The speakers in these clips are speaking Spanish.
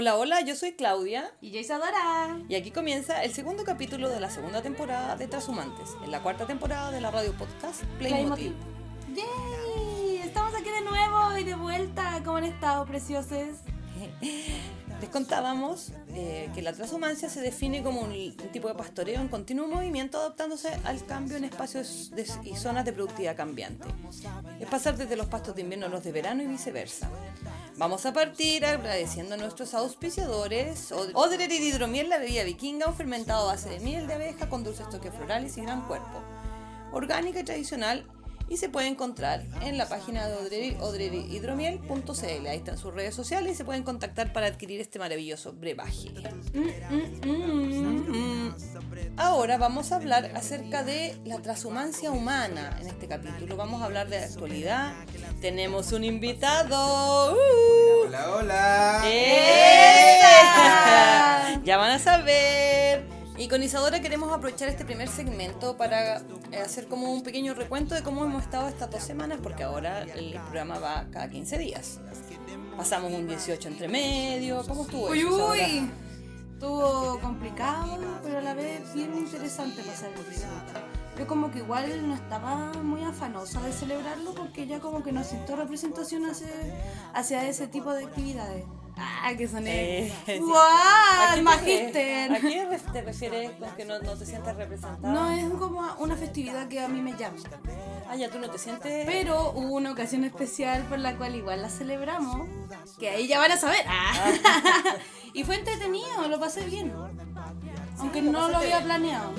Hola, hola, yo soy Claudia. Y yo Isadora. Y aquí comienza el segundo capítulo de la segunda temporada de Trashumantes, en la cuarta temporada de la radio podcast Play Motiv. ¡Yay! Estamos aquí de nuevo y de vuelta. ¿Cómo han estado, preciosos? Les contábamos que la transhumancia se define como un tipo de pastoreo en continuo movimiento, adaptándose al cambio en espacios y zonas de productividad cambiante. Es pasar desde los pastos de invierno a los de verano y viceversa. Vamos a partir agradeciendo a nuestros auspiciadores. Odre Hidromiel, la bebida vikinga, un fermentado a base de miel de abeja con dulces toques florales y gran cuerpo. Orgánica y tradicional, y se puede encontrar en la página de odrehidromiel.cl. Ahí están sus redes sociales y se pueden contactar para adquirir este maravilloso brebaje. Ahora vamos a hablar acerca de la transhumancia humana. En este capítulo vamos a hablar de la actualidad. Tenemos un invitado. Hola, hola. ¡Esta! Ya van a saber. Y con Isadora queremos aprovechar este primer segmento para hacer como un pequeño recuento de cómo hemos estado estas 2 semanas, porque ahora el programa va cada 15 días. Pasamos un 18 entre medio. ¿Cómo estuvo eso, Isadora? ¡Uy! Estuvo complicado, pero a la vez bien interesante pasar el programa. Yo como que igual no estaba muy afanosa de celebrarlo, porque ya como que no siento representación hacia ese tipo de actividades. ¡Ah, que soné! ¡Guau! ¡Magíster! ¿A qué te refieres con que no te sientas representada? No, es como una festividad que a mí me llama. Ah, ya, tú no te sientes... Pero hubo una ocasión especial por la cual igual la celebramos, que ahí ya van a saber. Ah. Y fue entretenido, lo pasé bien. Sí, aunque no lo había planeado.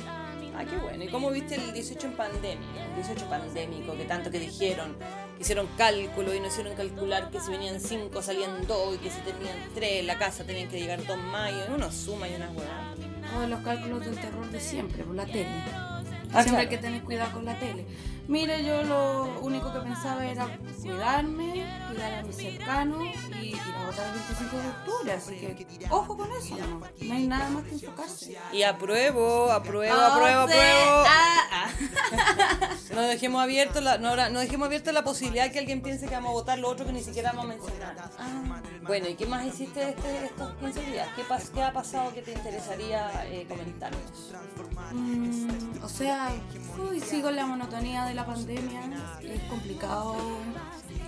Ah, qué bueno. ¿Y cómo viste el 18 en pandemia? El 18 pandémico, que tanto que dijeron... Hicieron cálculo y nos hicieron calcular que si venían 5 salían 2 y que si tenían 3 en la casa tenían que llegar 2 más y unos sumas y unas huevadas. O de los cálculos del terror de siempre, por la tele. Ah, siempre claro. Hay que tener cuidado con la tele. Mire, yo lo único que pensaba era cuidarme, cuidar a mis cercanos y ir a votar el 25 de octubre. Así que, ojo con eso, no hay nada más que enfocarse. Y apruebo. No dejemos abierta la posibilidad que alguien piense que vamos a votar lo otro que ni siquiera vamos a mencionar. Ah. Bueno, ¿y qué más hiciste estos 15 días? ¿Qué ha pasado que te interesaría comentarnos? O sea, sigo la monotonía de la pandemia, es complicado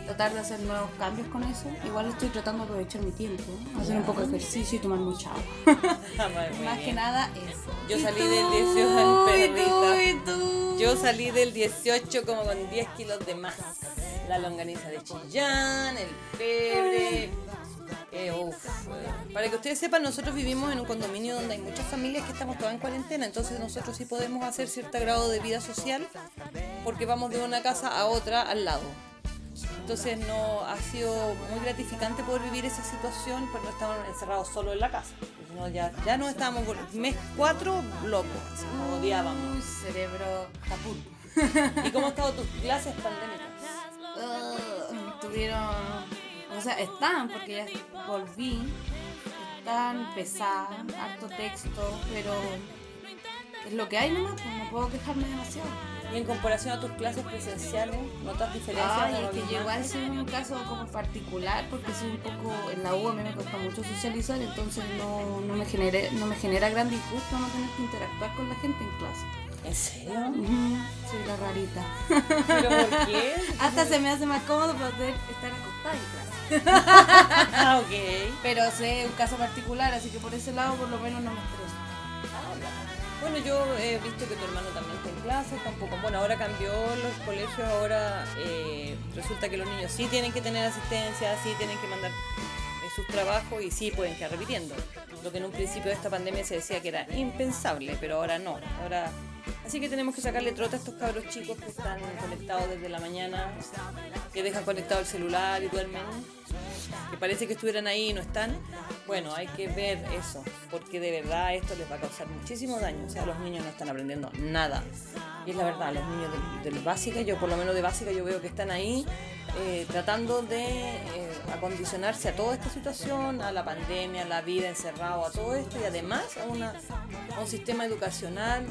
tratar de hacer nuevos cambios con eso. Igual estoy tratando de aprovechar mi tiempo, hacer un poco de ejercicio y tomar mucha agua. Más que nada eso. Yo salí del 18 perrita. Yo salí del 18 como con 10 kilos de más. La longaniza de Chillán, el pebre. Para que ustedes sepan, nosotros vivimos en un condominio donde hay muchas familias que estamos todas en cuarentena, entonces nosotros sí podemos hacer cierto grado de vida social porque vamos de una casa a otra al lado. Entonces no ha sido muy gratificante poder vivir esa situación, pero no estábamos encerrados solo en la casa. No, ya no estábamos mes 4 locos, así como odiábamos. Un cerebro capul. ¿Y cómo han estado tus clases pandémicas? O sea, están, porque ya volví, están pesadas, harto texto, pero es lo que hay nomás, pues no puedo quejarme demasiado. Y en comparación a tus clases presenciales, ¿notas diferencias? Ay, es que yo igual soy un caso como particular, porque soy un poco, en la U a mí me cuesta mucho socializar, entonces no me genera gran disgusto no tener que interactuar con la gente en clase. ¿En serio? Soy la rarita. ¿Pero por qué? Hasta se me hace más cómodo poder estar acostada en clase. Okay. Pero sé un caso particular, así que por ese lado por lo menos no me estreso. Bueno, yo he visto que tu hermano también está en clases, tampoco. Bueno, ahora cambió los colegios, ahora resulta que los niños sí tienen que tener asistencia, sí tienen que mandar sus trabajos y sí pueden quedar repitiendo. Lo que en un principio de esta pandemia se decía que era impensable, pero ahora no. Así que tenemos que sacarle trota a estos cabros chicos que están conectados desde la mañana, que dejan conectado el celular y duermen, que parece que estuvieran ahí y no están. Bueno, hay que ver eso, porque de verdad esto les va a causar muchísimo daño. O sea, los niños no están aprendiendo nada. Y es la verdad, los niños de básica, yo por lo menos de básica, yo veo que están ahí tratando de acondicionarse a toda esta situación, a la pandemia, a la vida encerrado, a todo esto, y además a un sistema educacional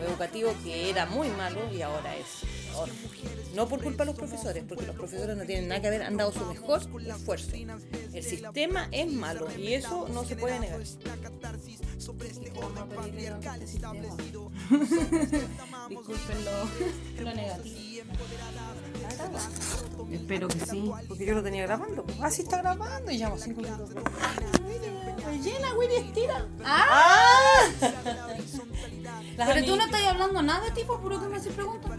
o educativo que era muy malo y ahora es horrible. No por culpa de los profesores, porque los profesores no tienen nada que ver, han dado su mejor esfuerzo. El sistema es malo y eso no se puede negar. Disculpen lo negativo. Espero que sí, porque yo lo tenía grabando. Ah, sí está grabando y llamo 5 minutos. Llena, Willy, estira. ¡Ah! Pero tú no estás hablando nada, tipo, por lo que me haces preguntas.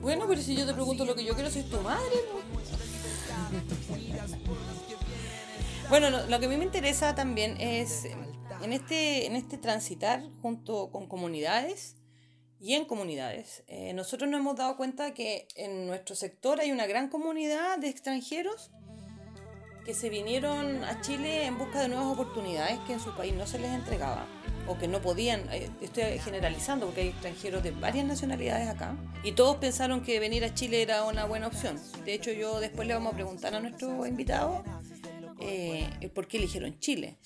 Bueno, pero si yo te pregunto lo que yo quiero, soy tu madre. Bueno, lo que a mí me interesa también es en este transitar junto con comunidades y en comunidades. Nosotros nos hemos dado cuenta que en nuestro sector hay una gran comunidad de extranjeros que se vinieron a Chile en busca de nuevas oportunidades que en su país no se les entregaba o que no podían. Estoy generalizando porque hay extranjeros de varias nacionalidades acá y todos pensaron que venir a Chile era una buena opción. De hecho, yo después le vamos a preguntar a nuestro invitado por qué eligieron Chile.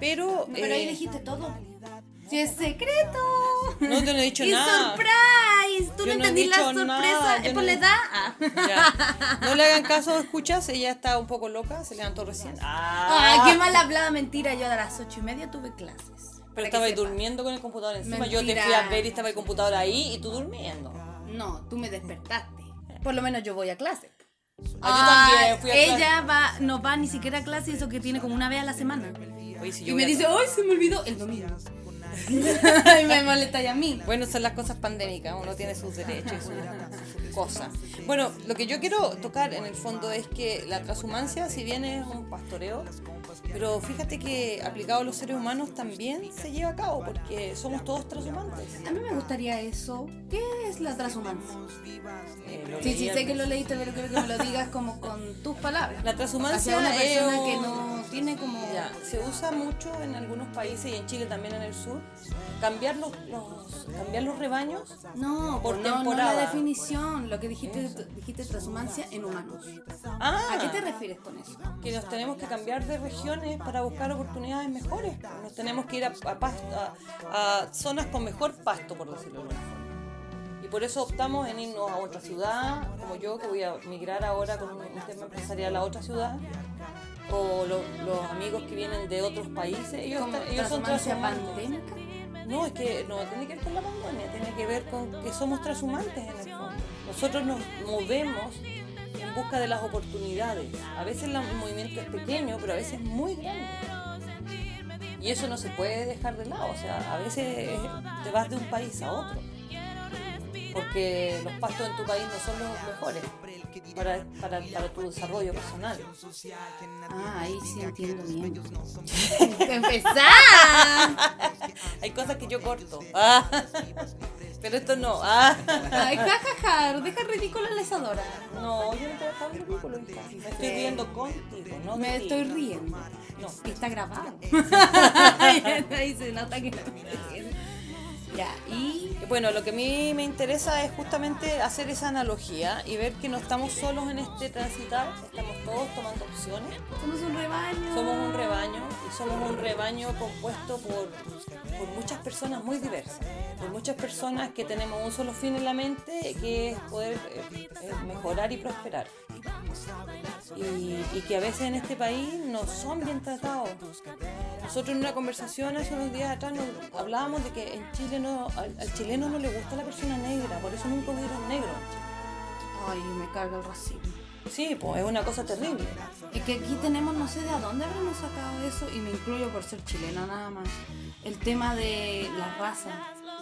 Pero ahí elegiste todo. ¡Sí, es secreto! No te lo he dicho nada. ¡Y surprise! Tú no entendí la sorpresa. ¿Es por la edad? Ah. No le hagan caso, escuchas. Ella está un poco loca, se levantó recién. ¡Ah! ¡Qué mal hablada! Mentira, yo a las 8:30 tuve clases. Pero estaba ahí durmiendo con el computador encima. Mentira. Yo te fui a ver y estaba el computador ahí y tú durmiendo. No, tú me despertaste. Por lo menos yo voy a clase. Ah, yo también fui a clase. Ella no va ni siquiera a clase, eso que tiene como una vez a la semana. Oye, si y me dice, ¡ay, se me olvidó el domingo! Y me molesta ya a mí. Bueno, son las cosas pandémicas, uno tiene sus derechos y sus cosas. Bueno, lo que yo quiero tocar en el fondo es que la transhumancia, si bien es un pastoreo, pero fíjate que aplicado a los seres humanos también se lleva a cabo, porque somos todos transhumantes. A mí me gustaría eso. ¿Qué es la transhumancia? Sí, sé que lo leíste, pero creo que me lo digas como con tus palabras. La transhumancia es una persona que no tiene como... Ya, se usa mucho en algunos países y en Chile también en el sur. Cambiar los rebaños por temporada. No, la definición, lo que dijiste transhumancia en humanos. ¿A qué te refieres con eso? Que nos tenemos que cambiar de regiones para buscar oportunidades mejores. Nos tenemos que ir a zonas con mejor pasto, por decirlo de alguna forma. Y por eso optamos en irnos a otra ciudad, como yo, que voy a migrar ahora con un tema empresarial a otra ciudad. O los amigos que vienen de otros países, ellos son transhumantes. No, es que no tiene que ver con la pandemia, tiene que ver con que somos transhumantes en el fondo. Nosotros nos movemos en busca de las oportunidades. A veces el movimiento es pequeño, pero a veces muy grande. Y eso no se puede dejar de lado, o sea, a veces te vas de un país a otro. Porque los pastos en tu país no son los mejores para tu desarrollo personal. Ah, ahí sí entiendo bien. ¡Empezar! Hay cosas que yo corto. Pero esto no. Ay, jajaja, deja ridícula la Isadora. No, yo no te dejo ridículo. Me estoy riendo contigo, ¿no? Me estoy riendo. No, está grabado. Ahí se nota que ya, y bueno, lo que a mí me interesa es justamente hacer esa analogía y ver que no estamos solos en este transitar, estamos todos tomando opciones. Somos un rebaño y somos un rebaño compuesto por muchas personas muy diversas, por muchas personas que tenemos un solo fin en la mente, que es poder mejorar y prosperar. Y que a veces en este país no son bien tratados. Nosotros en una conversación hace unos días atrás nos hablábamos de que en Chile al chileno no le gusta la persona negra, por eso nunca vieron negro. Ay, me carga el racismo. Sí, pues es una cosa terrible. Es que aquí tenemos, no sé de a dónde habremos sacado eso, y me incluyo por ser chilena nada más, el tema de la raza.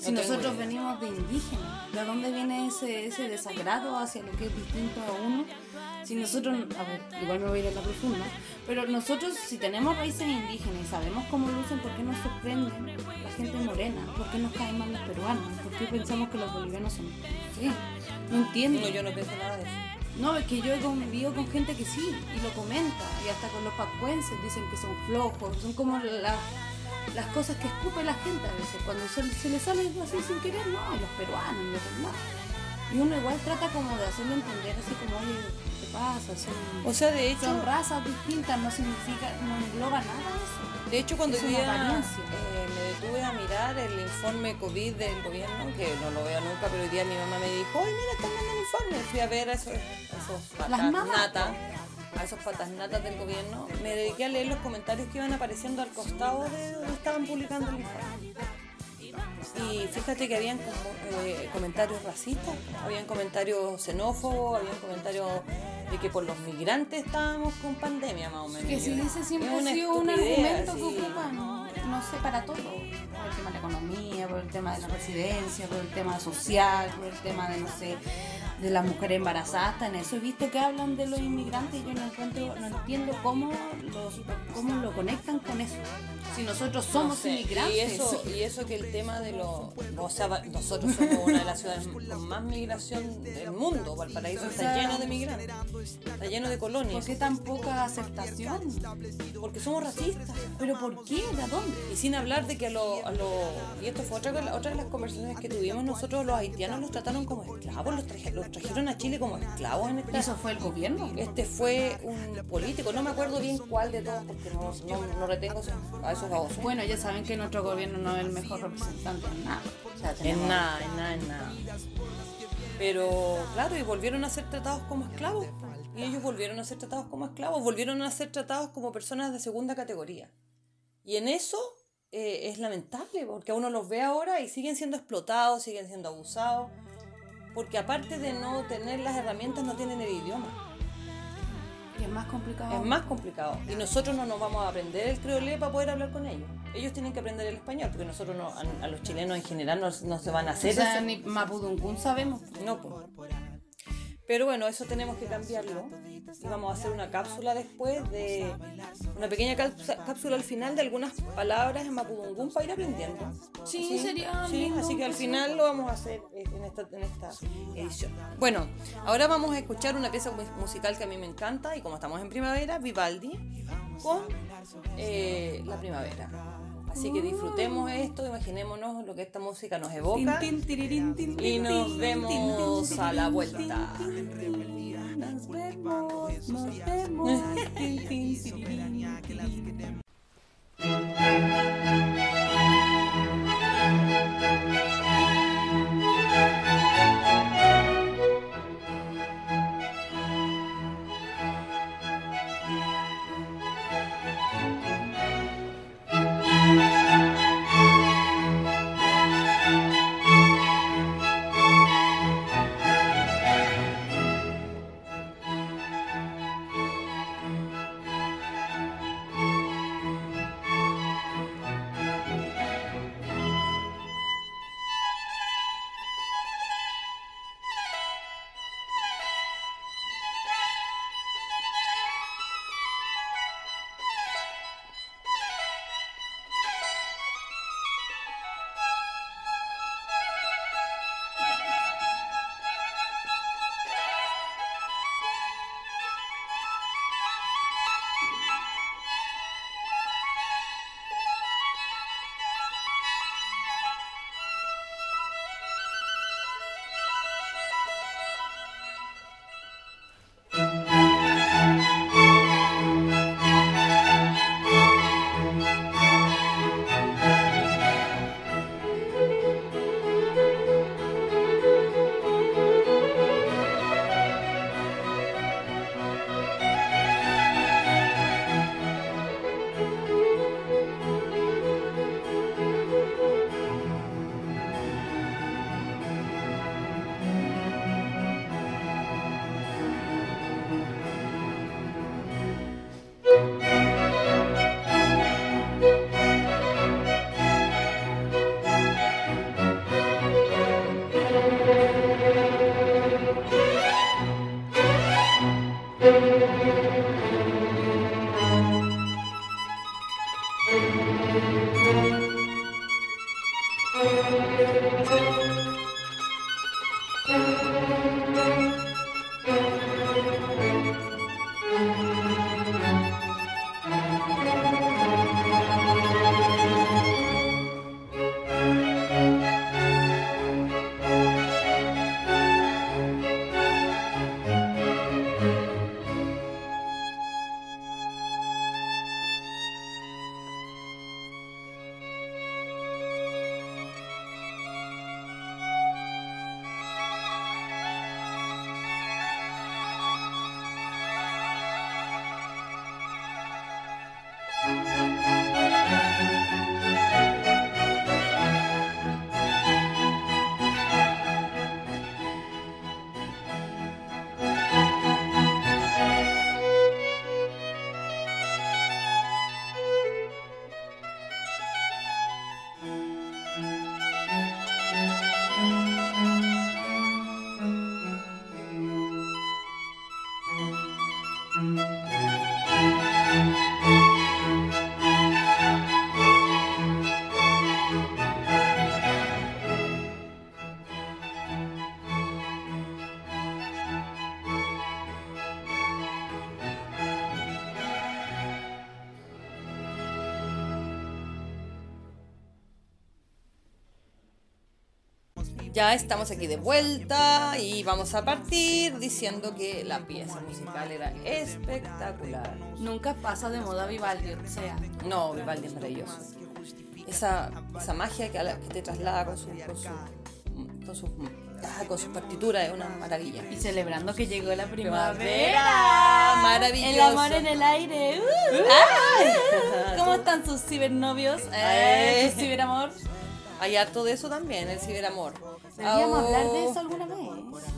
Si nosotros venimos de indígenas, ¿de dónde viene ese desagrado hacia lo que es distinto a uno? Si nosotros, a ver, igual me voy a ir a la profunda, pero nosotros si tenemos raíces indígenas y sabemos cómo lucen, ¿por qué nos sorprenden la gente morena? ¿Por qué nos caen mal los peruanos? ¿Por qué pensamos que los bolivianos son...? Sí, no entiendo. No, yo no pienso nada de eso. No, es que yo vivo con gente que sí, y lo comenta, y hasta con los pacuenses dicen que son flojos, son como las cosas que escupe la gente a veces, cuando se les sale así sin querer, no, los peruanos, no. Y uno igual trata como de hacerlo entender, así como, oye, ¿qué te pasa? Son razas distintas, no significa, no engloba nada eso. De hecho, cuando yo me detuve a mirar el informe COVID del gobierno, que no lo veo nunca, pero hoy día mi mamá me dijo, ¡ay, mira, están dando el informe! Fui a ver a esos patas natas del gobierno. Me dediqué a leer los comentarios que iban apareciendo al costado de donde estaban publicando el informe. Y fíjate que habían comentarios racistas, habían comentarios xenófobos, habían comentarios de que por los migrantes estábamos con pandemia, más o menos. Que si ese siempre ha sido un argumento que ocupan, no sé, para todo. Por el tema de la economía, por el tema de la residencia, por el tema social, por el tema de, no sé, de las mujeres embarazadas, está en eso. He visto que hablan de los inmigrantes y yo no entiendo cómo lo conectan con eso. Si nosotros somos inmigrantes. Y eso que el tema de los... O sea, nosotros somos una de las ciudades con más migración del mundo. Valparaíso está lleno de migrantes, está lleno de colonias. ¿Por qué tan poca aceptación? Porque somos racistas. ¿Pero por qué? ¿De dónde? Y sin hablar de que y esto fue otra de las conversaciones que tuvimos nosotros, los haitianos los trataron como esclavos, los trajeron a Chile como esclavos en el... ¿Eso fue el gobierno? Este fue un político, no me acuerdo bien cuál de todos, porque no retengo a esos babosos. Bueno, ya saben que nuestro gobierno no es el mejor representante en nada. O sea, en nada. Pero claro, y volvieron a ser tratados como esclavos. Y ellos volvieron a ser tratados como esclavos, volvieron a ser tratados como personas de segunda categoría. Y en eso es lamentable, porque uno los ve ahora y siguen siendo explotados, siguen siendo abusados. Porque aparte de no tener las herramientas, no tienen el idioma. Y es más complicado. Y nosotros no nos vamos a aprender el creolé para poder hablar con ellos. Ellos tienen que aprender el español, porque nosotros no, a los chilenos en general no se van a hacer. O sea, ni Mapudungun sabemos. No, pues. Pero bueno, eso tenemos que cambiarlo. Y vamos a hacer una cápsula después de... Una pequeña cápsula al final de algunas palabras en Mapudungun para ir aprendiendo. Sí, sería... Sí, así que al final lo vamos a hacer en esta edición. Bueno, ahora vamos a escuchar una pieza musical que a mí me encanta. Y como estamos en primavera, Vivaldi con la primavera. Así que disfrutemos esto, imaginémonos lo que esta música nos evoca y nos vemos a la vuelta. Nos vemos. Ya estamos aquí de vuelta y vamos a partir diciendo que la pieza musical era espectacular. Nunca pasa de moda Vivaldi, o sea. No, Vivaldi es maravilloso. Esa magia que te traslada con sus partituras es una maravilla. Y celebrando que llegó la primavera. Maravilloso. El amor en el aire. ¿Cómo están sus cibernovios? ¿Sus ciberamor? Hay harto de eso también, el ciberamor. ¿Deberíamos hablar de eso alguna vez?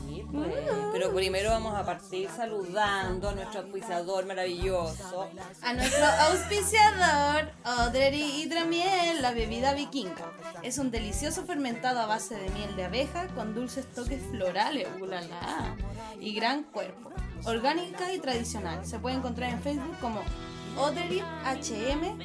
Sí, pues. Pero primero vamos a partir saludando a nuestro auspiciador maravilloso. A nuestro auspiciador, Odre Hidromiel, la bebida vikinga. Es un delicioso fermentado a base de miel de abeja con dulces toques florales, ulala, y gran cuerpo. Orgánica y tradicional. Se puede encontrar en Facebook como Odre HM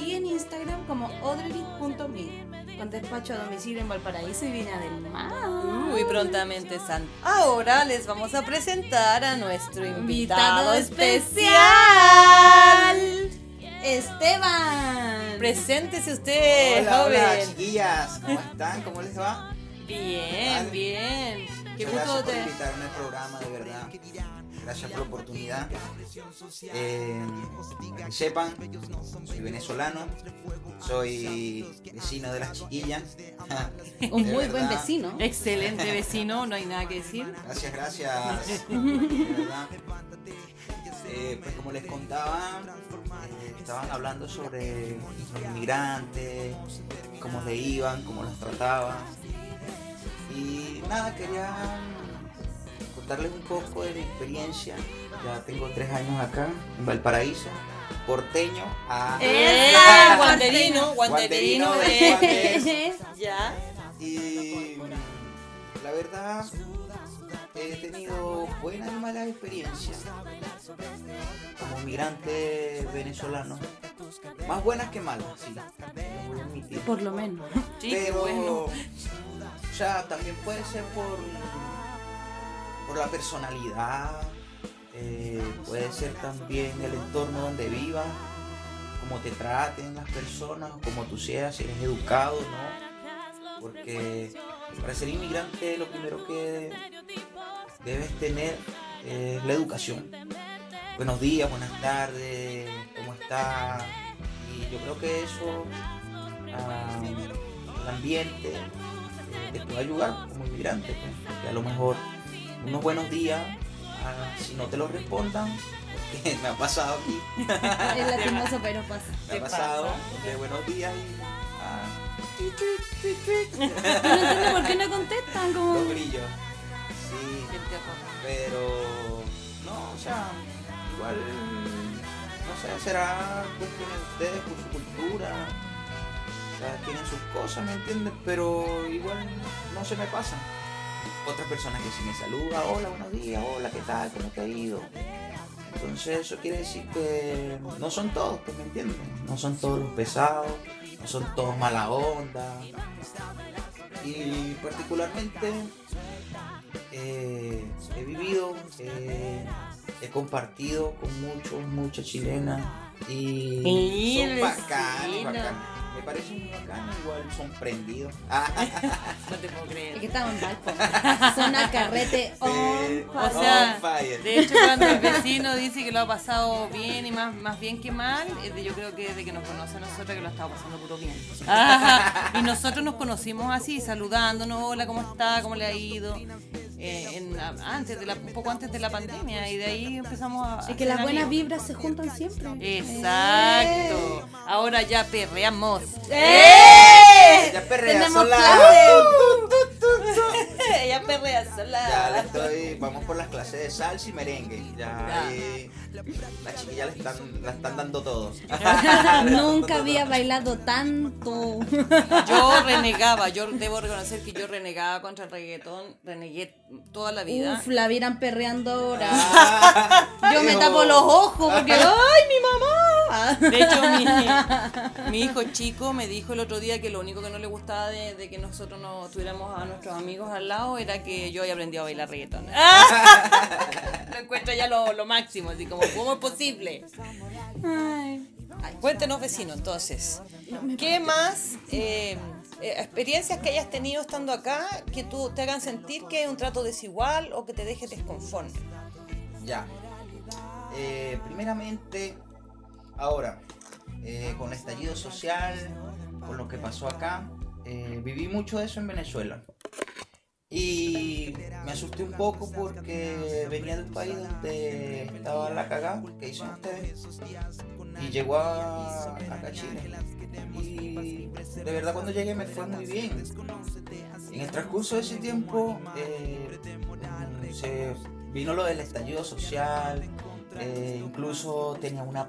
y en Instagram como odre.miel. Con despacho a domicilio en Valparaíso y Viña del Mar. Muy prontamente, San. Ahora les vamos a presentar a nuestro invitado especial, Esteban. Preséntese usted, joven. Hola, chiquillas. ¿Cómo están? ¿Cómo les va? Bien, bien. Qué gusto por invitarme al programa, de verdad. Gracias por la oportunidad. Para que sepan, soy venezolano, soy vecino de las chiquillas. Un muy buen vecino. Excelente vecino, no hay nada que decir. Gracias, gracias. De verdad. Pues como les contaba, estaban hablando sobre los inmigrantes, cómo se iban, cómo los trataban. Y nada, quería darles un poco de mi experiencia. Ya tengo 3 años acá en Valparaíso, porteño a guanderino ya. Y la verdad he tenido buenas y malas experiencias como migrante venezolano, más buenas que malas, sí, lo voy a admitir. Por lo menos, sí, pero bueno, ya también puede ser por la personalidad, puede ser también el entorno donde vivas, cómo te traten las personas, cómo tú seas, si eres educado, ¿no? Porque para ser inmigrante lo primero que debes tener es la educación. Buenos días, buenas tardes, ¿cómo estás? Y yo creo que eso, el ambiente, te puede ayudar como inmigrante, ¿no? Porque a lo mejor unos buenos días, si no te lo respondan, porque me ha pasado aquí. Es latinoso, pero pasa. Me ha pasado de buenos días y no entiendo por qué no contestan, como los brillos. Sí, pero no, o sea, igual, no sé, será cuestión de ustedes por su cultura. O sea, tienen sus cosas, ¿me entiendes? Pero igual no se me pasa. Otras personas que sí me saludan, hola, buenos días, hola, ¿qué tal? ¿Cómo te ha ido? Entonces eso quiere decir que no son todos, ¿me entiendes? No son todos los pesados, no son todos mala onda. Y particularmente he vivido, he compartido con muchas chilenas y son bacanas. Me parece muy bacano, igual son prendidos. No te puedo creer. Es que estaban mal, son a carrete on fire. O sea, de hecho, cuando el vecino dice que lo ha pasado bien y más bien que mal, yo creo que desde que nos conoce a nosotros que lo ha estado pasando puro bien. Y nosotros nos conocimos así, saludándonos, hola, ¿cómo está? ¿Cómo le ha ido? Un poco antes de la pandemia, y de ahí empezamos a... Es que las buenas vibras se juntan siempre. Exacto. Ahora ya perreamos. Ya perrea sola. Ya perrea sola. Vamos por las clases de salsa y merengue. Las chiquillas la están dando todos. Nunca había bailado tanto. Yo debo reconocer que renegaba contra el reggaetón. Renegué toda la vida. La vieran perreando ahora. Yo me tapo los ojos porque ¡ay, mi mamá! De hecho, mi hijo chico me dijo el otro día que lo único que no le gustaba de que nosotros no tuviéramos a nuestros amigos al lado era que yo había aprendido a bailar reggaetón. Lo encuentro ya lo máximo, así como, ¿cómo es posible? Ay. Cuéntenos, vecino, entonces, ¿Qué más experiencias que hayas tenido estando acá que tú te hagan sentir que hay un trato desigual o que te deje desconforme? Ya. Primeramente, ahora, con el estallido social, con lo que pasó acá, viví mucho eso en Venezuela. Y me asusté un poco porque venía de un país donde estaba la cagada que hicieron ustedes y llegó acá a Chile. Y de verdad cuando llegué me fue muy bien. En el transcurso de ese tiempo se vino lo del estallido social, incluso tenía una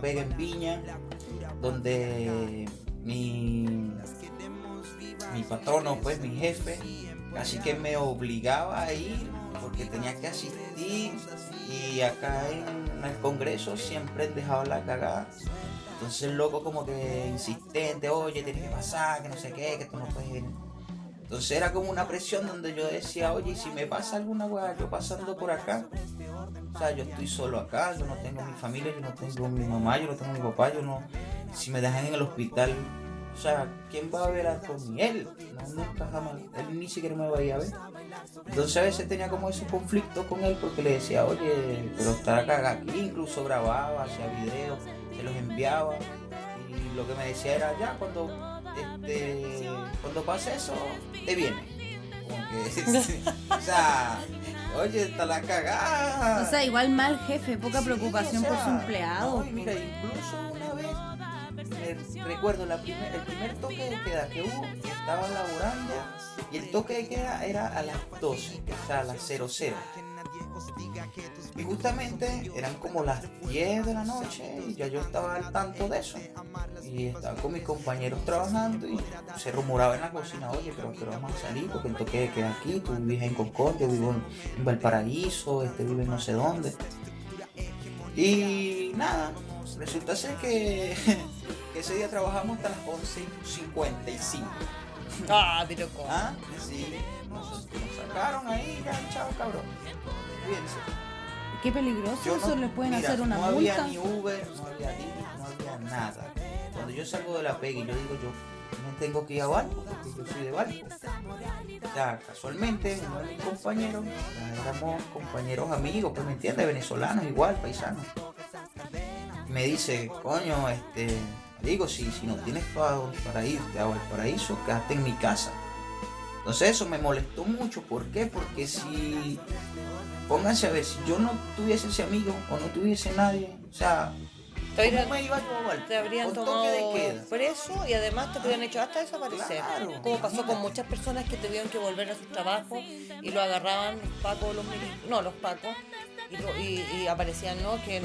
pega en Viña donde mi patrono, pues mi jefe, así que me obligaba a ir porque tenía que asistir, y acá en el Congreso siempre dejaba la cagada. Entonces el loco como que insistente, oye, tienes que pasar, que no sé qué, que tú no puedes ir. Entonces era como una presión donde yo decía, oye, si me pasa alguna weá, yo pasando por acá, o sea, yo estoy solo acá, yo no tengo mi familia, yo no tengo mi mamá, yo no tengo mi papá, yo no, si me dejan en el hospital, o sea, ¿quién va a ver a Odrehidromiel? No, nunca jamás. Él ni siquiera me va a ir a ver. Entonces a veces tenía como ese conflicto con él porque le decía, oye, pero estar acá, aquí incluso grababa, hacía videos, se los enviaba. Y lo que me decía era, ya, cuando pase eso, te viene. Como que, o sea, oye, está la cagada. O sea, igual mal jefe, poca preocupación, o sea, por su empleado. No, y mira, incluso una vez, recuerdo el primer toque de queda que hubo, estaba laborando, y el toque de queda era a las 12, o sea, a las 00. Y justamente eran como las 10 de la noche y ya yo estaba al tanto de eso. Y estaba con mis compañeros trabajando y se rumoraba en la cocina, oye, pero vamos a salir porque el toque de queda aquí, tú vives en Concordia, yo vivo en Valparaíso, vive en no sé dónde. Y nada, resulta ser que ese día trabajamos hasta las 11:55. Ah, de loco. Ah, sí. Nos sacaron ahí, ya, chao, cabrón. Cuídense. Qué peligroso, yo eso no, les pueden hacer una multa. No había ni Uber, no había Didi, no había nada. Cuando yo salgo de la pega y yo digo, yo no tengo que ir a Valpo, porque yo soy de Valpo. O sea, casualmente, uno de mis compañeros, éramos compañeros amigos, pues me entiendes, venezolanos igual, paisanos. Me dice, coño, digo, si no tienes pago para irte a Valparaíso, quédate en mi casa. Entonces eso me molestó mucho. ¿Por qué? Porque si, pónganse a ver, si yo no tuviese ese amigo o no tuviese nadie, o sea, ¿cómo me iba a tomar? Te habrían tomado preso y además te hubieran hecho hasta desaparecer. Claro, como pasó con muchas personas que tuvieron que volver a sus trabajos y lo agarraban los pacos, los pacos, y aparecían, ¿no? Que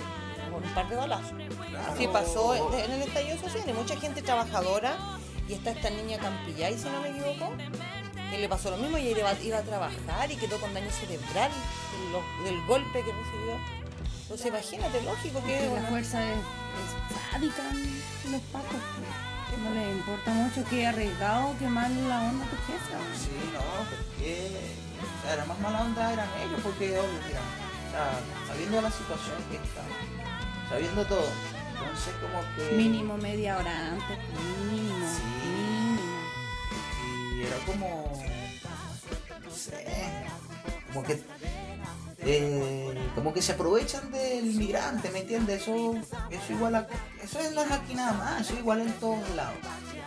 un par de balazos. Claro. Así pasó en el estallido social. Hay mucha gente trabajadora y está esta niña Campillay, si no me equivoco, que le pasó lo mismo y iba a trabajar y quedó con daño cerebral del golpe que recibió. Entonces imagínate, lógico que porque la fuerza es sádica en los pacos. No les importa mucho, que arriesgado, que mal la onda tu jefa. Sí, no, porque era más mala onda eran ellos, porque obvio, o sea, sabiendo la situación que estaba, sabiendo todo, entonces como que mínimo media hora antes, mínimo. Sí. Y era como, no sé, como que se aprovechan del migrante, ¿me entiendes? Eso igual eso no es aquí nada más, eso igual en todos lados.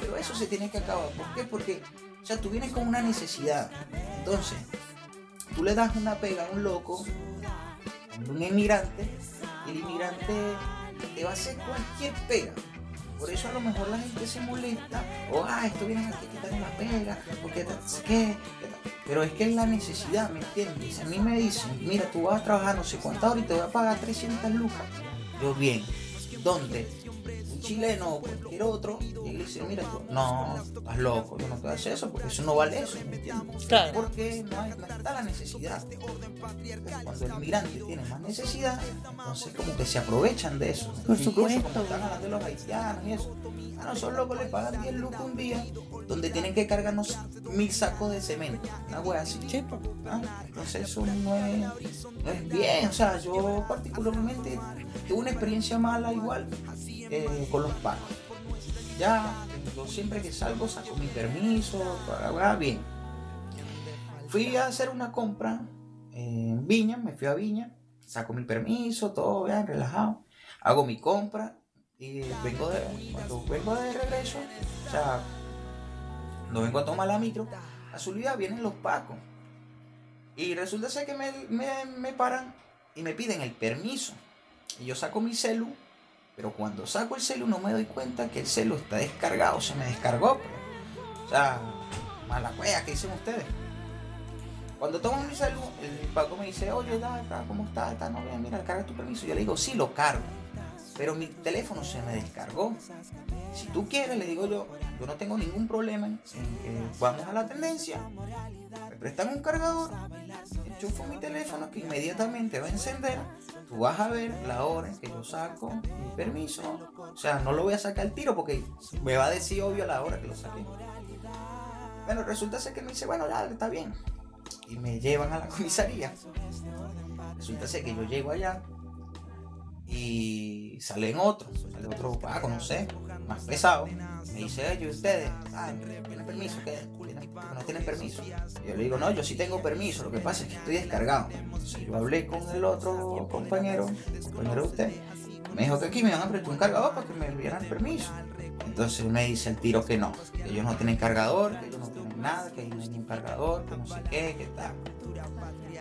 Pero eso se tiene que acabar. ¿Por qué? Porque, o sea, tú vienes con una necesidad, entonces tú le das una pega a un loco, a un inmigrante. El inmigrante te va a hacer cualquier pega. Por eso a lo mejor la gente se molesta. O, esto viene aquí a quitarme la pega. Porque ¿qué? Pero es que es la necesidad, ¿me entiendes? A mí me dicen, mira, tú vas a trabajar no sé cuántas horas y te voy a pagar 300 lucas. Yo, bien. ¿Dónde? Un chileno o cualquier otro. Y le dicen, mira, tú, no, estás loco, yo no te voy a hacer eso porque eso no vale eso, ¿me entiendes? Claro. Porque no está la necesidad. Cuando el migrante tiene más necesidad, entonces como que se aprovechan de eso. Por supuesto. Como están hablando de los haitianos y eso. A nosotros locos les pagan 10 lucas un día, donde tienen que cargarnos 1000 sacos de cemento. Una wea así. Chico. Entonces eso no es bien. O sea, yo particularmente tuve una experiencia mala igual con los pacos. ya, yo siempre que salgo saco mi permiso, para bien. Fui a hacer una compra en Viña, me fui a Viña, saco mi permiso, todo bien, relajado, hago mi compra y cuando vengo de regreso, o sea, no vengo a tomar la micro, a su vida vienen los pacos. Y resulta ser que me paran y me piden el permiso. Y yo saco mi celu, pero cuando saco el celu no me doy cuenta que el celu está descargado, se me descargó. Pero, o sea, mala cueva, ¿qué dicen ustedes? Cuando tomo mi celu, el paco me dice, oye, ¿cómo estás? ¿Está no bien? Mira, carga tu permiso. Yo le digo, sí, lo cargo, pero mi teléfono se me descargó. Si tú quieres, le digo yo no tengo ningún problema en que vamos a la tendencia. Me prestan un cargador, enchufo mi teléfono que inmediatamente va a encender. Tú vas a ver la hora que yo saco mi permiso. O sea, no lo voy a sacar al tiro porque me va a decir obvio la hora que lo saqué. Bueno, resulta ser que me dice, bueno, dale, está bien. Y me llevan a la comisaría. Resulta ser que yo llego allá y sale otro pago, no sé, más pesado. Me dice, oye, ustedes, ¿tienen permiso? ¿Qué? ¿No tienen permiso? Y yo le digo, no, yo sí tengo permiso, lo que pasa es que estoy descargado. Entonces yo hablé con el otro compañero de usted, me dijo que aquí me van a prestar un cargador para que me dieran permiso. Entonces me dice el tiro que no, que ellos no tienen cargador, que ellos no tienen nada, que ellos no tienen cargador, que no sé qué, que tal.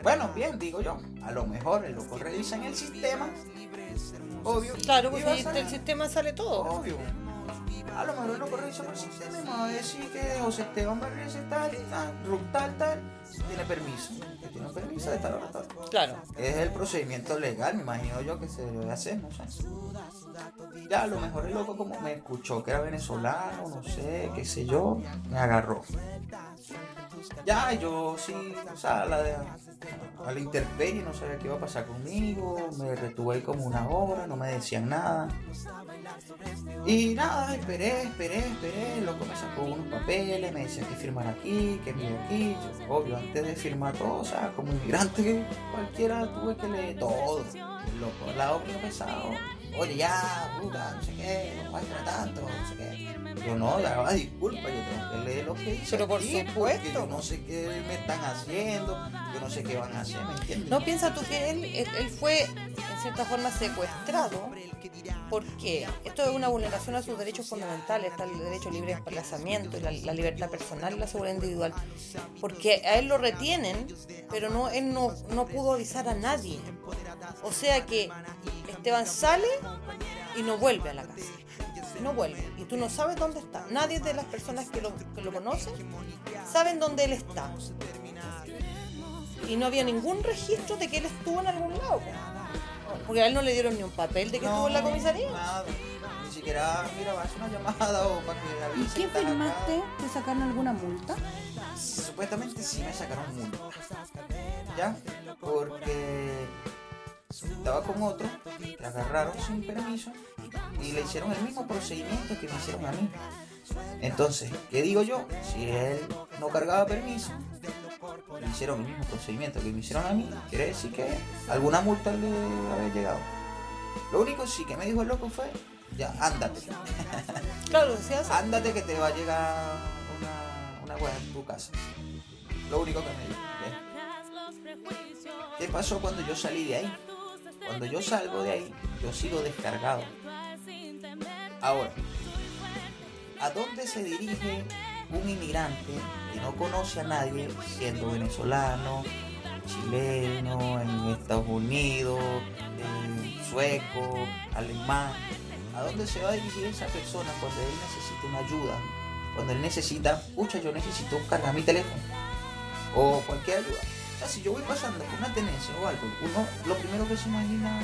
Bueno, bien, digo yo, a lo mejor el loco revisa en el sistema, obvio. Claro, porque del sistema sale todo. Obvio. A lo mejor el loco revisa en el sistema y me va a decir que José Esteban Barrios está tal, tiene permiso de tal hora, tal. Claro. Es el procedimiento legal, me imagino yo que se debe hacer, no sé. Ya, a lo mejor el loco como me escuchó que era venezolano, no sé, qué sé yo, me agarró. Ya, yo sí, o sea, a la intemperie, no sabía qué iba a pasar conmigo, me retuve como una hora, no me decían nada. Y nada, esperé, el loco me sacó unos papeles, me decían que firmar aquí, que mire aquí. Yo, obvio, antes de firmar todo, o sea, como inmigrante cualquiera tuve que leer todo. El loco al lado mío pesado, oye ya, puta, no sé qué, no va a entrar tanto, no sé qué. Yo no, ya va, disculpa, yo tengo que leer lo que dice. Pero por supuesto, yo no sé qué me están haciendo, yo no sé qué van a hacer, ¿me entiendes? No, piensa tú que él fue, en cierta forma, secuestrado. ¿Por qué? Esto es una vulneración a sus derechos fundamentales, está el derecho libre de desplazamiento, la libertad personal y la seguridad individual. Porque a él lo retienen, pero no, él no pudo avisar a nadie. O sea que Esteban sale y no vuelve a la casa. No vuelve, y tú no sabes dónde está. Nadie de las personas que lo conocen saben dónde él está. Y no había ningún registro de que él estuvo en algún lado. Porque a él no le dieron ni un papel de que estuvo en la comisaría. Nada. Ni siquiera, mira, va a hacer una llamada o para que avise. ¿Y qué firmaste? ¿Te sacaron alguna multa? Supuestamente sí me sacaron multa. ¿Ya? Porque estaba con otro, la agarraron sin permiso y le hicieron el mismo procedimiento que me hicieron a mí. Entonces, ¿qué digo yo? Si él no cargaba permiso, le hicieron el mismo procedimiento que me hicieron a mí, quiere decir que alguna multa le había llegado. Lo único sí que me dijo el loco fue, ya, ándate. Claro, se hace. Ándate que te va a llegar una hueá en tu casa. Lo único que me dijo. ¿Qué pasó cuando yo salí de ahí? Cuando yo salgo de ahí, yo sigo descargado. Ahora, ¿a dónde se dirige un inmigrante que no conoce a nadie, siendo venezolano, chileno, en Estados Unidos, sueco, alemán? ¿A dónde se va a dirigir esa persona cuando él necesita una ayuda? Cuando él necesita, pucha, yo necesito cargar mi teléfono o cualquier ayuda. O sea, si yo voy pasando por una tenencia o algo, uno lo primero que se imagina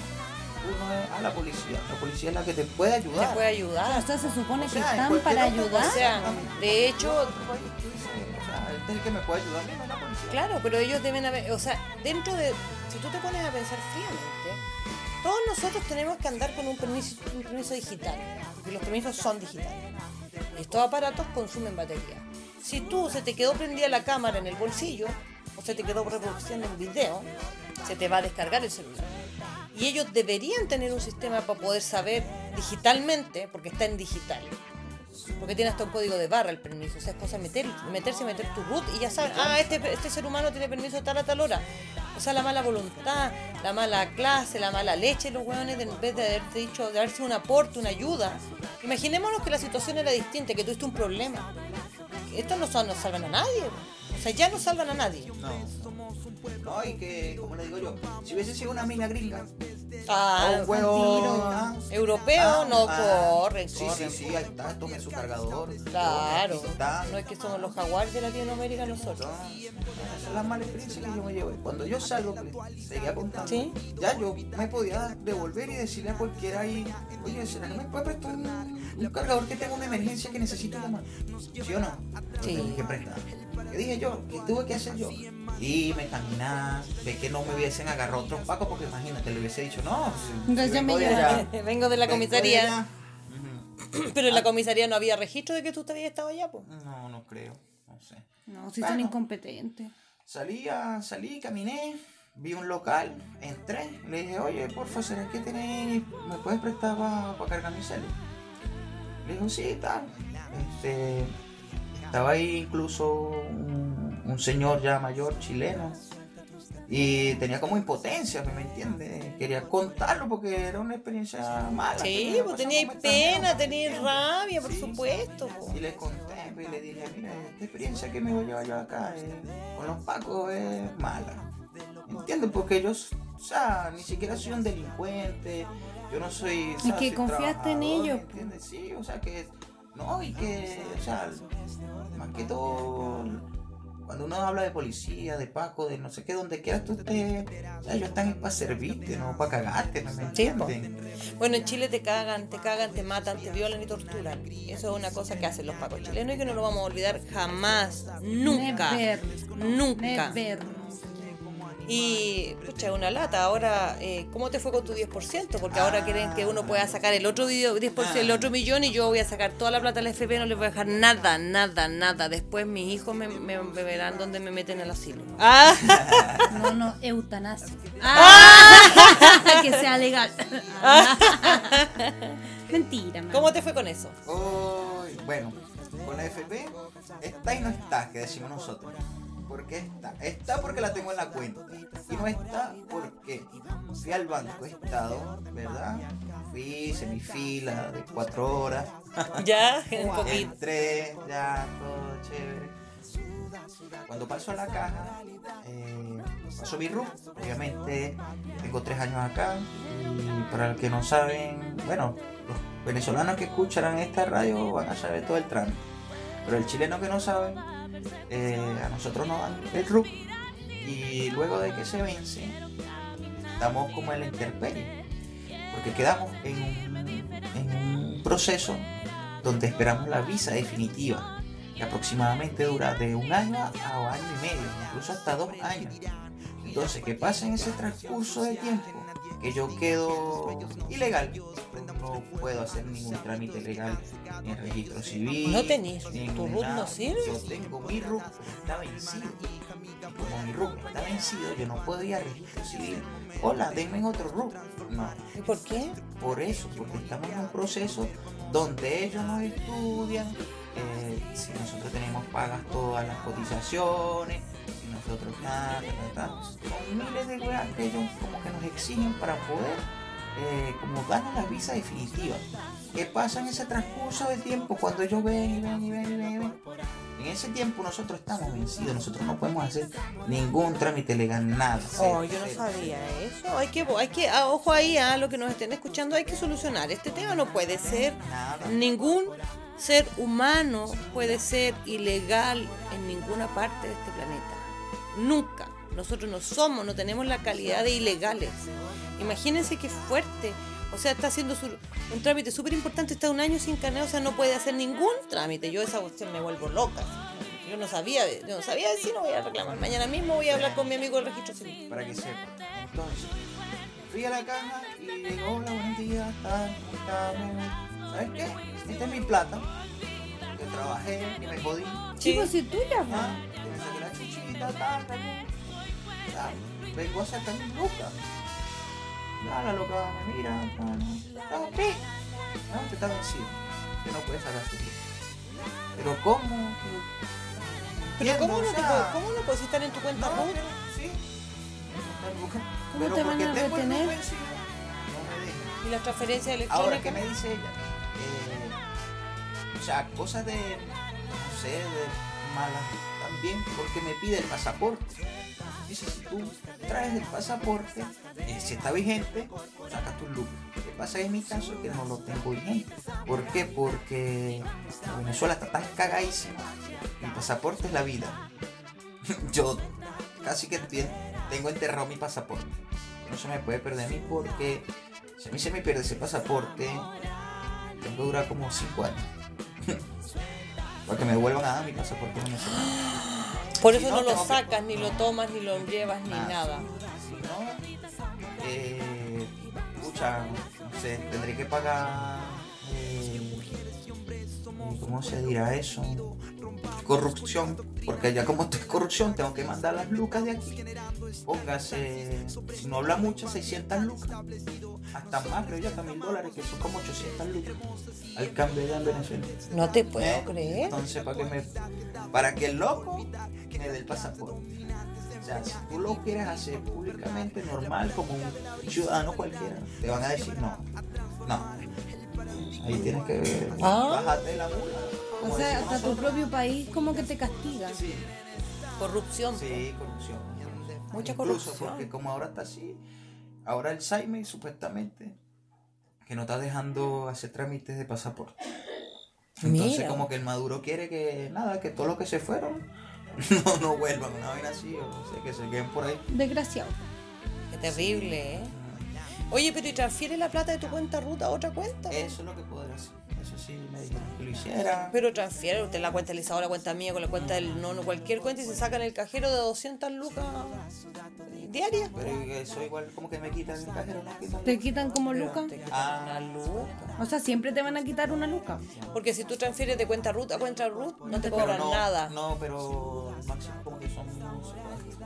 uno es a la policía. La policía es la que te puede ayudar. Te puede ayudar. O sea, se supone que están para ayudar. O sea, de hecho, este es el que me puede ayudar, no es la policía. Claro, pero ellos deben haber, o sea, dentro de, si tú te pones a pensar fríamente, todos nosotros tenemos que andar con un permiso digital, porque los permisos son digitales. Estos aparatos consumen batería. Si tú se te quedó prendida la cámara en el bolsillo, o se te quedó reproduciendo un video, se te va a descargar el celular. Y ellos deberían tener un sistema para poder saber digitalmente, porque está en digital, Porque tiene hasta un código de barra el permiso. O sea, es cosa de meter tu root y ya saben, ah, este ser humano tiene permiso a tal a tal hora. O sea, la mala voluntad, la mala clase, la mala leche, los hueones, en vez de haberte dicho, de haber sido un aporte, una ayuda. Imaginémonos que la situación era distinta, que tuviste un problema. Estos no salvan a nadie. O sea, ya no salvan a nadie. No, y que, como le digo yo, si hubiese sido una mina gringa, un huevo europeo, corren. Sí, ahí está, tome su cargador. Claro, no es que somos los jaguares de Latinoamérica nosotros. Esas son las malas experiencias que yo me llevo. Cuando yo salgo, seguía contando. ¿Sí? Ya yo me podía devolver y decirle a cualquiera ahí, oye, ¿será que me puede prestar un cargador que tenga una emergencia que necesite tomar? ¿Sí o no? Sí. ¿Qué prestar? ¿Qué dije yo? ¿Qué tuve que hacer yo? Y me caminaba, ve que no me hubiesen agarrado otros pacos, porque imagínate, le hubiese dicho, no, entonces yo vengo de la comisaría. Pero en la comisaría no había registro de que tú te habías estado allá, pues. No creo, no sé. No, si son incompetentes. Salí, caminé, vi un local, entré, le dije, oye, porfa, ¿será que tenés, me puedes prestar para cargar mi celular? Le dijo, sí, tal. Estaba ahí incluso un señor ya mayor, chileno, y tenía como impotencia, ¿me entiendes? Quería contarlo porque era una experiencia mala. Sí, pues tenía pena, tenía rabia, por supuesto. Y le conté, pues, y le dije, mira, esta experiencia que me voy a llevar yo acá con los pacos es mala. ¿Entiendes? Porque ellos, o sea, ni siquiera soy un delincuente, yo no soy... Y que confiaste en ellos. ¿Entiendes? Sí, o sea, que... No, y que, o sea, más que todo, cuando uno habla de policía, de paco, de no sé qué, donde quieras tú estés, o sea, ellos están para servirte, no para cagarte, ¿no? Sí, bueno, en Chile te cagan, te matan, te violan y torturan. Eso es una cosa que hacen los pacos chilenos y que no lo vamos a olvidar jamás, nunca, nunca. Y, pucha, una lata. Ahora, ¿cómo te fue con tu 10%? Porque ahora quieren que uno pueda sacar el otro 10%, el otro millón, y yo voy a sacar toda la plata de la FP, no les voy a dejar nada. Después mis hijos me verán donde me meten al asilo. ¡Ah! No, eutanasia. Que sea legal. Mentira. Man. ¿Cómo te fue con eso? Bueno, con la FP está y no está, que decimos nosotros. Porque está porque la tengo en la cuenta, y no está porque fui al banco, he estado, ¿verdad? Fui, semifila de 4 horas, ya, un poquito, entré, ya, todo chévere. Cuando paso a la caja, paso mi RUT, obviamente, tengo 3 años acá, y para los que no saben, bueno, los venezolanos que escucharán esta radio van a saber todo el trámite, pero el chileno que no sabe, a nosotros nos dan el RUC y luego de que se vence estamos como en la intemperie, porque quedamos en un proceso donde esperamos la visa definitiva, que aproximadamente dura de 1 año a 1 año y medio, incluso hasta 2 años. Entonces, que pasa en ese transcurso de tiempo que yo quedo ilegal, no puedo hacer ningún trámite legal, ni registro civil. No tenés, tu RUC no sirve. Yo tengo mi RUC, está vencido. Y como mi RUC está vencido, yo no puedo ir a registro civil. Hola, denme otro RUC. No. ¿Y por qué? Por eso, porque estamos en un proceso donde ellos nos estudian. Si nosotros tenemos pagas todas las cotizaciones, si nosotros nada, son miles de cosas que ellos como que nos exigen para poder. Como ganan la visa definitiva. ¿Qué pasa en ese transcurso de tiempo cuando ellos ven? En ese tiempo nosotros estamos vencidos, nosotros no podemos hacer ningún trámite legal, nada. Yo no sabía eso. Hay que, ojo ahí a los que nos estén escuchando, hay que solucionar este tema. No puede ser nada. Ningún ser humano puede ser ilegal en ninguna parte de este planeta. Nunca. Nosotros no tenemos la calidad de ilegales. Imagínense qué fuerte. O sea, está haciendo un trámite súper importante, está 1 año sin carnet, o sea, no puede hacer ningún trámite. Yo esa cuestión me vuelvo loca. Yo no sabía decir, no voy a reclamar. Mañana mismo voy a hablar con mi amigo del registro civil. Para que sepa. Entonces, fui a la caja y le digo, hola, buenos días, ¿cómo estás? ¿Sabes qué? Esta es mi plata. Yo trabajé, que me jodí. Chicos, si tú ya vas. Me saqué la chuchita, vengo a sacar mi lucas. La loca me mira, ¿qué? No, te está vencido, que no puedes sacar su tiempo. Pero ¿cómo? Pero ¿cómo no puedes estar en tu cuenta? No, pero, sí. ¿Cómo te van a retener? Y las transferencias electrónicas. Ahora, ¿qué me dice ella? O sea, cosas de, no sé, de malas también, porque me pide el pasaporte. Dice, si tú traes el pasaporte, si está vigente, sacas tu lucro. Lo que pasa en mi caso es que no lo tengo vigente. ¿Por qué? Porque Venezuela está tan cagadísima. El pasaporte es la vida. Yo casi que tengo enterrado mi pasaporte. No se me puede perder a mí, porque si a mí se me pierde ese pasaporte, tengo que durar como 5 años. Para que me devuelvan nada mi pasaporte venezolano. Por eso si no lo sacas, que... ni lo tomas, ni lo llevas, ni nada. Si no, pucha, no sé, tendré que pagar, ¿cómo se dirá eso? Corrupción, porque ya como esto es corrupción, tengo que mandar las lucas de aquí. Póngase, si no habla mucho, 600 lucas. Hasta más, creo yo, hasta $1000, que son como 800 lucas al cambio ya en Venezuela. No te puedo creer. Entonces, para que el loco me dé el pasaporte. O sea, si tú lo quieres hacer públicamente, normal, como un ciudadano cualquiera, te van a decir no. Ahí tienes que bajarte la mula. O sea, hasta tu propio país como que te castiga. Sí. Corrupción. Sí, corrupción. Mucha corrupción. Incluso porque como ahora está así, ahora el Saime supuestamente que no está dejando hacer trámites de pasaporte. Entonces como que el Maduro quiere que que todos los que se fueron no vuelvan, una vaina así, o no sé, que se queden por ahí. Desgraciado. Qué terrible, sí. Oye, pero ¿y transfieres la plata de tu cuenta RUT a otra cuenta? Eso es lo que podrás hacer. Eso sí me dijeron que lo hiciera. Pero transfiere usted la cuenta de Isadora, la cuenta mía, con la cuenta del nono, cualquier cuenta, y se sacan el cajero de 200 lucas diarias. Pero eso igual como que me quitan el cajero. ¿Te quitan como lucas? Te quitan una luca. O sea, siempre te van a quitar una luca. Porque si tú transfieres de cuenta RUT a cuenta RUT, no te cobran nada. No, pero máximo como que son...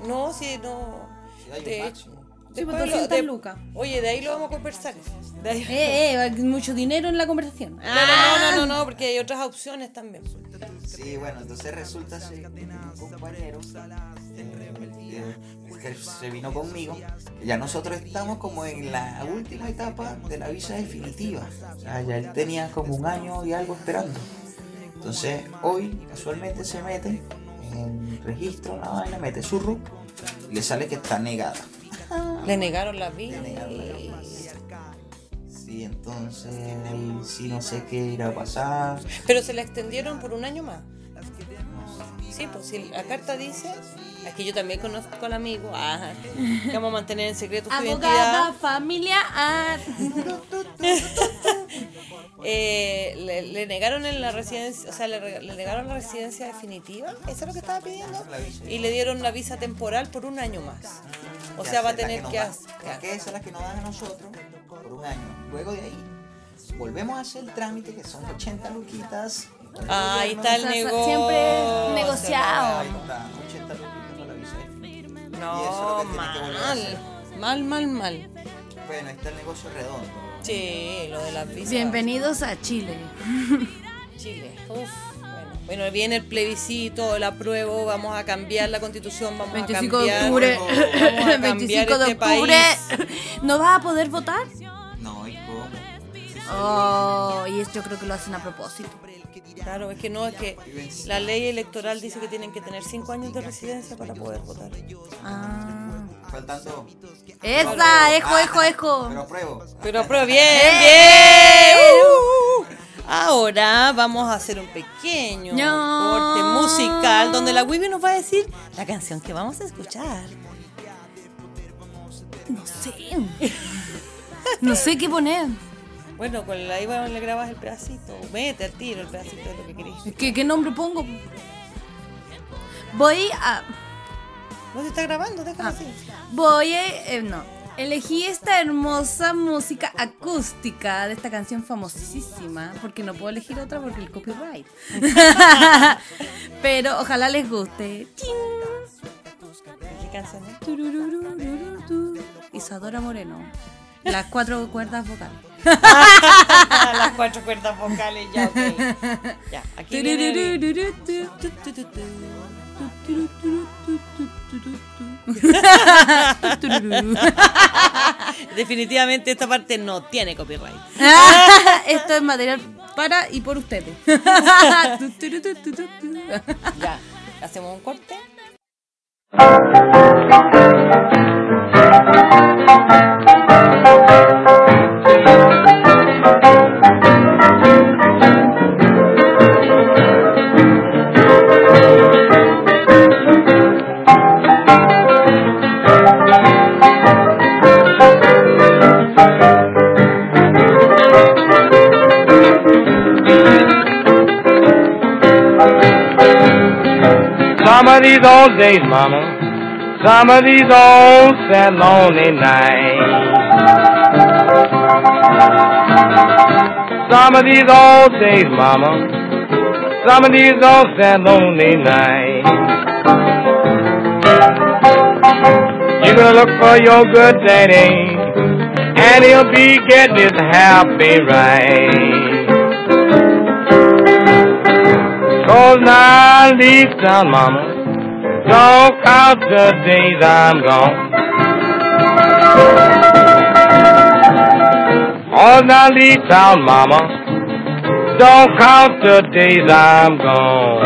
No, si no... Si hay un máximo. Después, sí, lucas. Oye, de ahí lo vamos a conversar. De ahí... mucho dinero en la conversación. No, porque hay otras opciones también. Sí, bueno, entonces resulta que un compañero que se vino conmigo. Ya nosotros estamos como en la última etapa de la visa definitiva. O sea, ya él tenía como 1 año y algo esperando. Entonces, hoy casualmente se mete en el registro, la vaina, mete su RUC y le sale que está negada. Le negaron la vida. Sí, entonces sí, no sé qué irá a pasar. Pero se la extendieron por 1 año más. Sí, pues si la carta dice, aquí yo también conozco al amigo, que vamos a mantener en secreto su identidad. Familia. Le negaron en la residencia, o sea, le negaron la residencia definitiva, eso es lo que estaba pidiendo, y le dieron la visa temporal por 1 año más. O sea, va a tener que hacer. Porque esa es la que nos dan a nosotros por 1 año. Luego de ahí, volvemos a hacer el trámite, que son 80 luquitas. Ahí está el negocio. Siempre negociado. Ahí está, 80 luquitas para la visa definitiva. No, y eso es lo que tiene que volver a hacer. Mal. Bueno, ahí está el negocio redondo. Sí, lo de la visa. Bienvenidos a Chile. Bueno, viene el plebiscito, el apruebo, vamos a cambiar la constitución, vamos a cambiar... 25 de octubre, vamos a cambiar 25 de octubre. ¿No vas a poder votar? No, ¿y cómo? Y yo creo que lo hacen a propósito. Claro, es que la ley electoral dice que tienen que tener 5 años de residencia para poder votar. Faltando. ¡Esa! ¡Ejo! Pero apruebo, bien. Ahora vamos a hacer un pequeño corte musical donde la Wibi nos va a decir la canción que vamos a escuchar. No sé qué poner. Bueno, con la Iba le grabas el pedacito, mete al tiro el pedacito de lo que querés. ¿Qué nombre pongo? Voy a... ¿No se está grabando? Déjame así. Elegí esta hermosa música acústica de esta canción famosísima, porque no puedo elegir otra porque el copyright. Pero ojalá les guste. ¿Qué canción es? Isadora Moreno. Las cuatro cuerdas vocales. Las cuatro cuerdas vocales, ya, ok. Ya, aquí viene... Definitivamente esta parte no tiene copyright. Esto es material para y por ustedes. Ya, hacemos un corte. Some of these old days, mama, some of these old sad lonely nights. Some of these old days, mama, some of these old sad lonely nights. You're gonna look for your good daddy, and he'll be getting his happy right. Cause now I leave town, mama, don't count the days I'm gone. Cause now I leave town, mama, don't count the days I'm gone.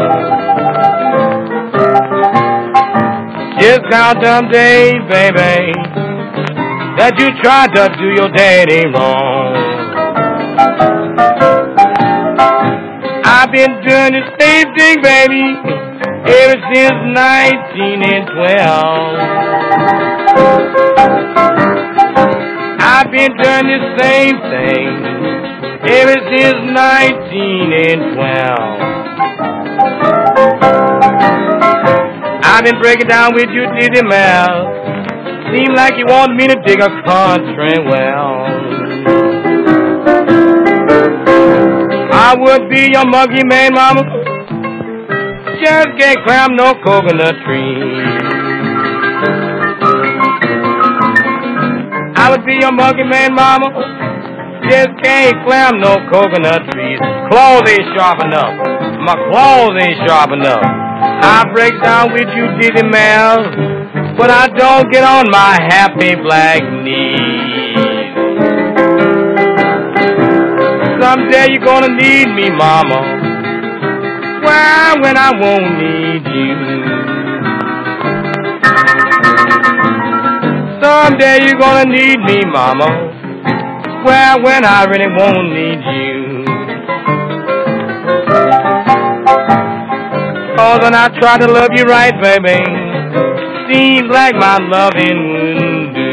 Just count them days, baby, that you tried to do your daddy wrong. I've been doing the same thing, baby, ever since 1912. I've been doing the same thing ever since 1912. I've been breaking down with you, Dizzy Mel. Seems like you want me to dig a country well. I would be your monkey man, mama, just can't climb no coconut tree. I would be your monkey man, mama, just can't climb no coconut trees. Claws ain't sharp enough, my claws ain't sharp enough. I break down with you, Dizzy Mel, but I don't get on my happy black knees. Someday you're gonna need me, mama, well, when I won't need you. Someday you're gonna need me, mama, well, when I really won't need you. Cause when I try to love you right, baby, seems like my loving wouldn't do.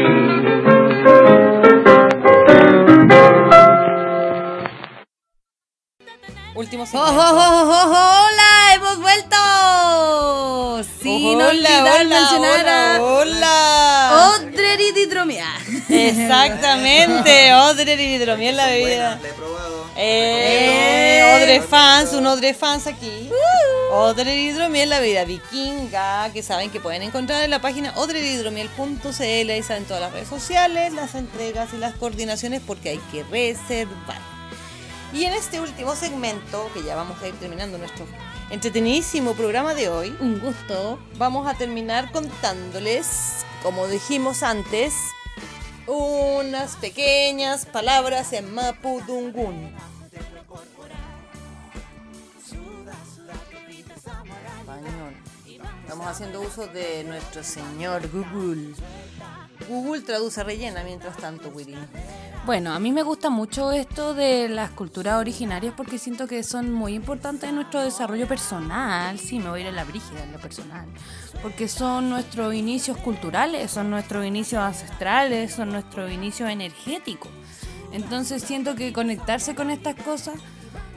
Último segmento. ¡Hola! ¡Hemos vuelto! Sí, no olvidar mencionar a... ¡Hola! Odre Hidromiel. Exactamente, Odre Hidromiel, la bebida. La he probado. Odre fans, un Odre fans aquí. Odre Hidromiel, la bebida vikinga, que saben que pueden encontrar en la página odrehidromiel.cl. Ahí saben todas las redes sociales, las entregas y las coordinaciones porque hay que reservar. Y en este último segmento, que ya vamos a ir terminando nuestro entretenidísimo programa de hoy. Un gusto. Vamos a terminar contándoles, como dijimos antes, unas pequeñas palabras en Mapudungun. Estamos haciendo uso de nuestro señor Google. Google traduce, rellena mientras tanto, Willy. Bueno, a mí me gusta mucho esto de las culturas originarias porque siento que son muy importantes en nuestro desarrollo personal. Sí, me voy a ir a la brígida, en lo personal. Porque son nuestros inicios culturales, son nuestros inicios ancestrales, son nuestros inicios energéticos. Entonces siento que conectarse con estas cosas,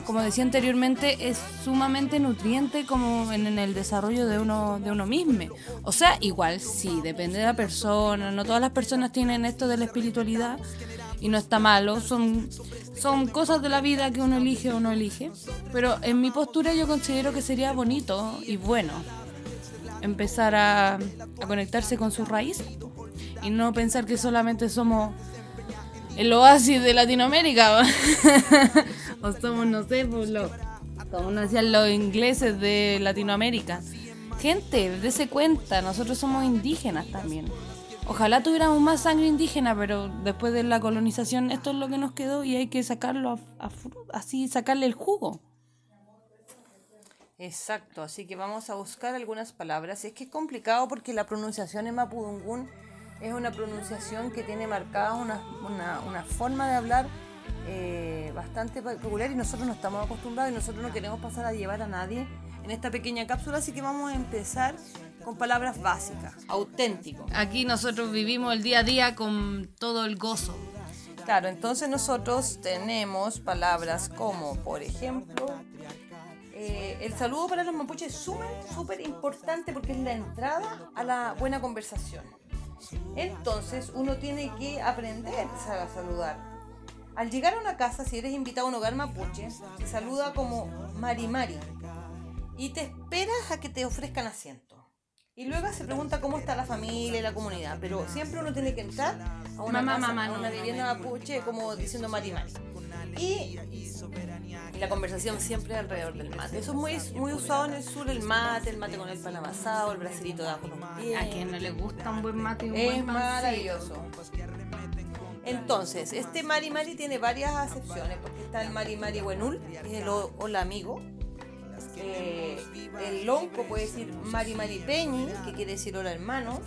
como decía anteriormente, es sumamente nutriente como en el desarrollo de uno mismo. O sea, igual sí, depende de la persona. No todas las personas tienen esto de la espiritualidad y no está malo. Son cosas de la vida que uno elige o no elige. Pero en mi postura yo considero que sería bonito y bueno empezar a conectarse con sus raíces y no pensar que solamente somos el oasis de Latinoamérica. O somos, no sé, pues como nos decían los ingleses de Latinoamérica. Gente, dése cuenta, nosotros somos indígenas también. Ojalá tuviéramos más sangre indígena, pero después de la colonización esto es lo que nos quedó y hay que sacarlo así, sacarle el jugo. Exacto, así que vamos a buscar algunas palabras. Es que es complicado porque la pronunciación en Mapudungun es una pronunciación que tiene marcada una forma de hablar bastante peculiar y nosotros no estamos acostumbrados y nosotros no queremos pasar a llevar a nadie en esta pequeña cápsula, así que vamos a empezar con palabras básicas, auténtico. Aquí nosotros vivimos el día a día con todo el gozo. Claro, entonces nosotros tenemos palabras como, por ejemplo, el saludo para los mapuches es súper importante porque es la entrada a la buena conversación. Entonces uno tiene que aprender a saludar. Al llegar a una casa, si eres invitado a un hogar mapuche, se saluda como Mari Mari y te esperas a que te ofrezcan asiento. Y luego se pregunta cómo está la familia y la comunidad, pero siempre uno tiene que entrar a una vivienda mapuche como diciendo Mari Mari. Y la conversación siempre alrededor del mate. Eso es muy usado en el sur, el mate con el pan amasado, el brasilito de ajo con piel. A quien no le gusta un buen mate y un buen pan. Es maravilloso. Entonces, este Mari Mari tiene varias acepciones, porque está el Mari Mari Wenul, que es el hola amigo. El lonco puede decir Mari Mari Peñi, que quiere decir hola hermano.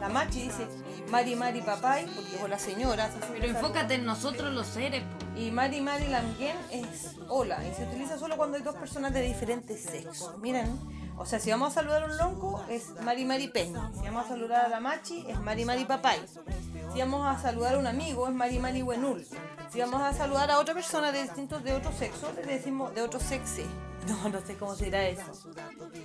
La machi dice Mari Mari Papay, porque es hola señora. Pero enfócate en nosotros los seres. Y Mari Mari Languien es hola, y se utiliza solo cuando hay dos personas de diferentes sexos. Miren, o sea, si vamos a saludar a un lonco es Mari Mari Peñi. Si vamos a saludar a la machi es Mari Mari Papay. Si vamos a saludar a un amigo es Mari Mari Wenul. Si vamos a saludar a otra persona de otro sexo, le decimos de otro sexo. No sé cómo se dirá eso.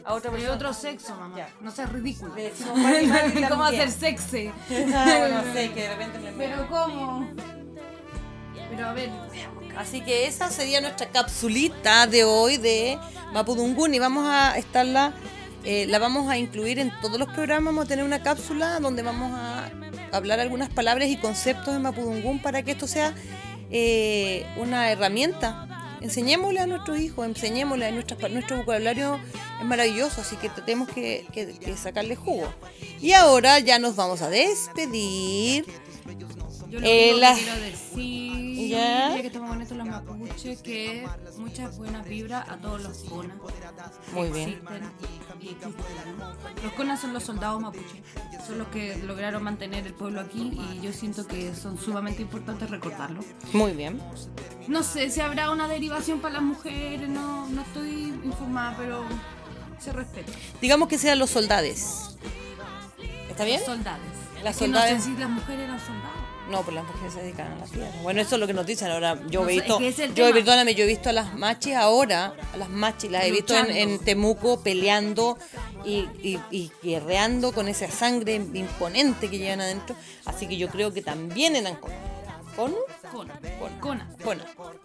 A otra persona. De otro sexo, mamá. Ya. No seas ridículo. Le decimos Mari Mari Languien. ¿Cómo hacer sexo? No sé, que de repente me... Pero ¿cómo? Pero a ver. Así que esa sería nuestra capsulita de hoy de Mapudungun y vamos a estarla, la vamos a incluir en todos los programas. Vamos a tener una cápsula donde vamos a hablar algunas palabras y conceptos de Mapudungun para que esto sea una herramienta. Enseñémosle a nuestros hijos, enseñémosle a nuestro vocabulario es maravilloso, así que tenemos que sacarle jugo. Y ahora ya nos vamos a despedir. Yo lo que quiero decir, ya que estamos con esto los mapuches, que muchas buenas vibras a todos los conas. Muy bien. Los conas son los soldados mapuches, son los que lograron mantener el pueblo aquí y yo siento que son sumamente importantes recordarlo. Muy bien. No sé si habrá una derivación para las mujeres, no estoy informada, pero se respeta. Digamos que sean los soldades. ¿Está bien? Los soldades. Las soldades. No sé si las mujeres eran soldadas. No, pues las mujeres se dedican a la tierra. Bueno, eso es lo que nos dicen ahora. Yo he visto a las machis ahora, las he visto en Temuco peleando y guerreando con esa sangre imponente que llevan adentro. Así que yo creo que también eran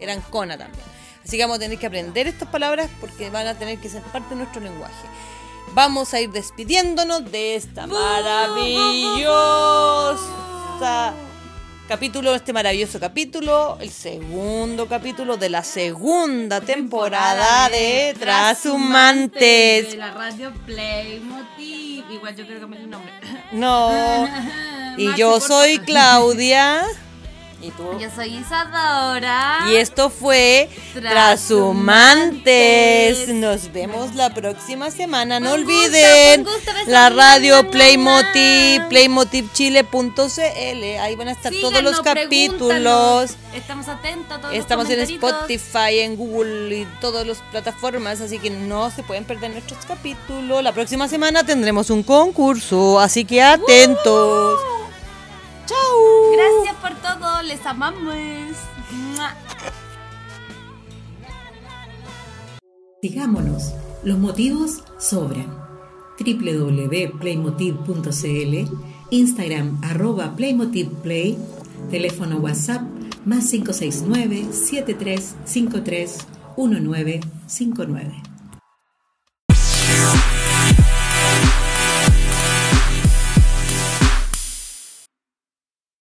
eran cona también. Así que vamos a tener que aprender estas palabras porque van a tener que ser parte de nuestro lenguaje. Vamos a ir despidiéndonos de esta maravillosa... Este maravilloso capítulo, el segundo capítulo de la segunda temporada de Trashumantes. De la radio Play Motiv. Igual yo creo que me dio un nombre. No. Y yo soy Claudia. Y tú. Yo soy Isadora. Y esto fue Trashumantes. Nos vemos la próxima semana. No olviden la radio Play Motiv, playmotivchile.cl. Ahí van a estar todos los capítulos. Estamos atentos a todos. Estamos en Spotify, en Google y todas las plataformas, así que no se pueden perder nuestros capítulos. La próxima semana tendremos un concurso, así que atentos. ¡Chao! Gracias por todo, les amamos. Digámonos, los motivos sobran. www.playmotiv.cl, Instagram @PlaymotivPlay, teléfono WhatsApp +569 7353 1959.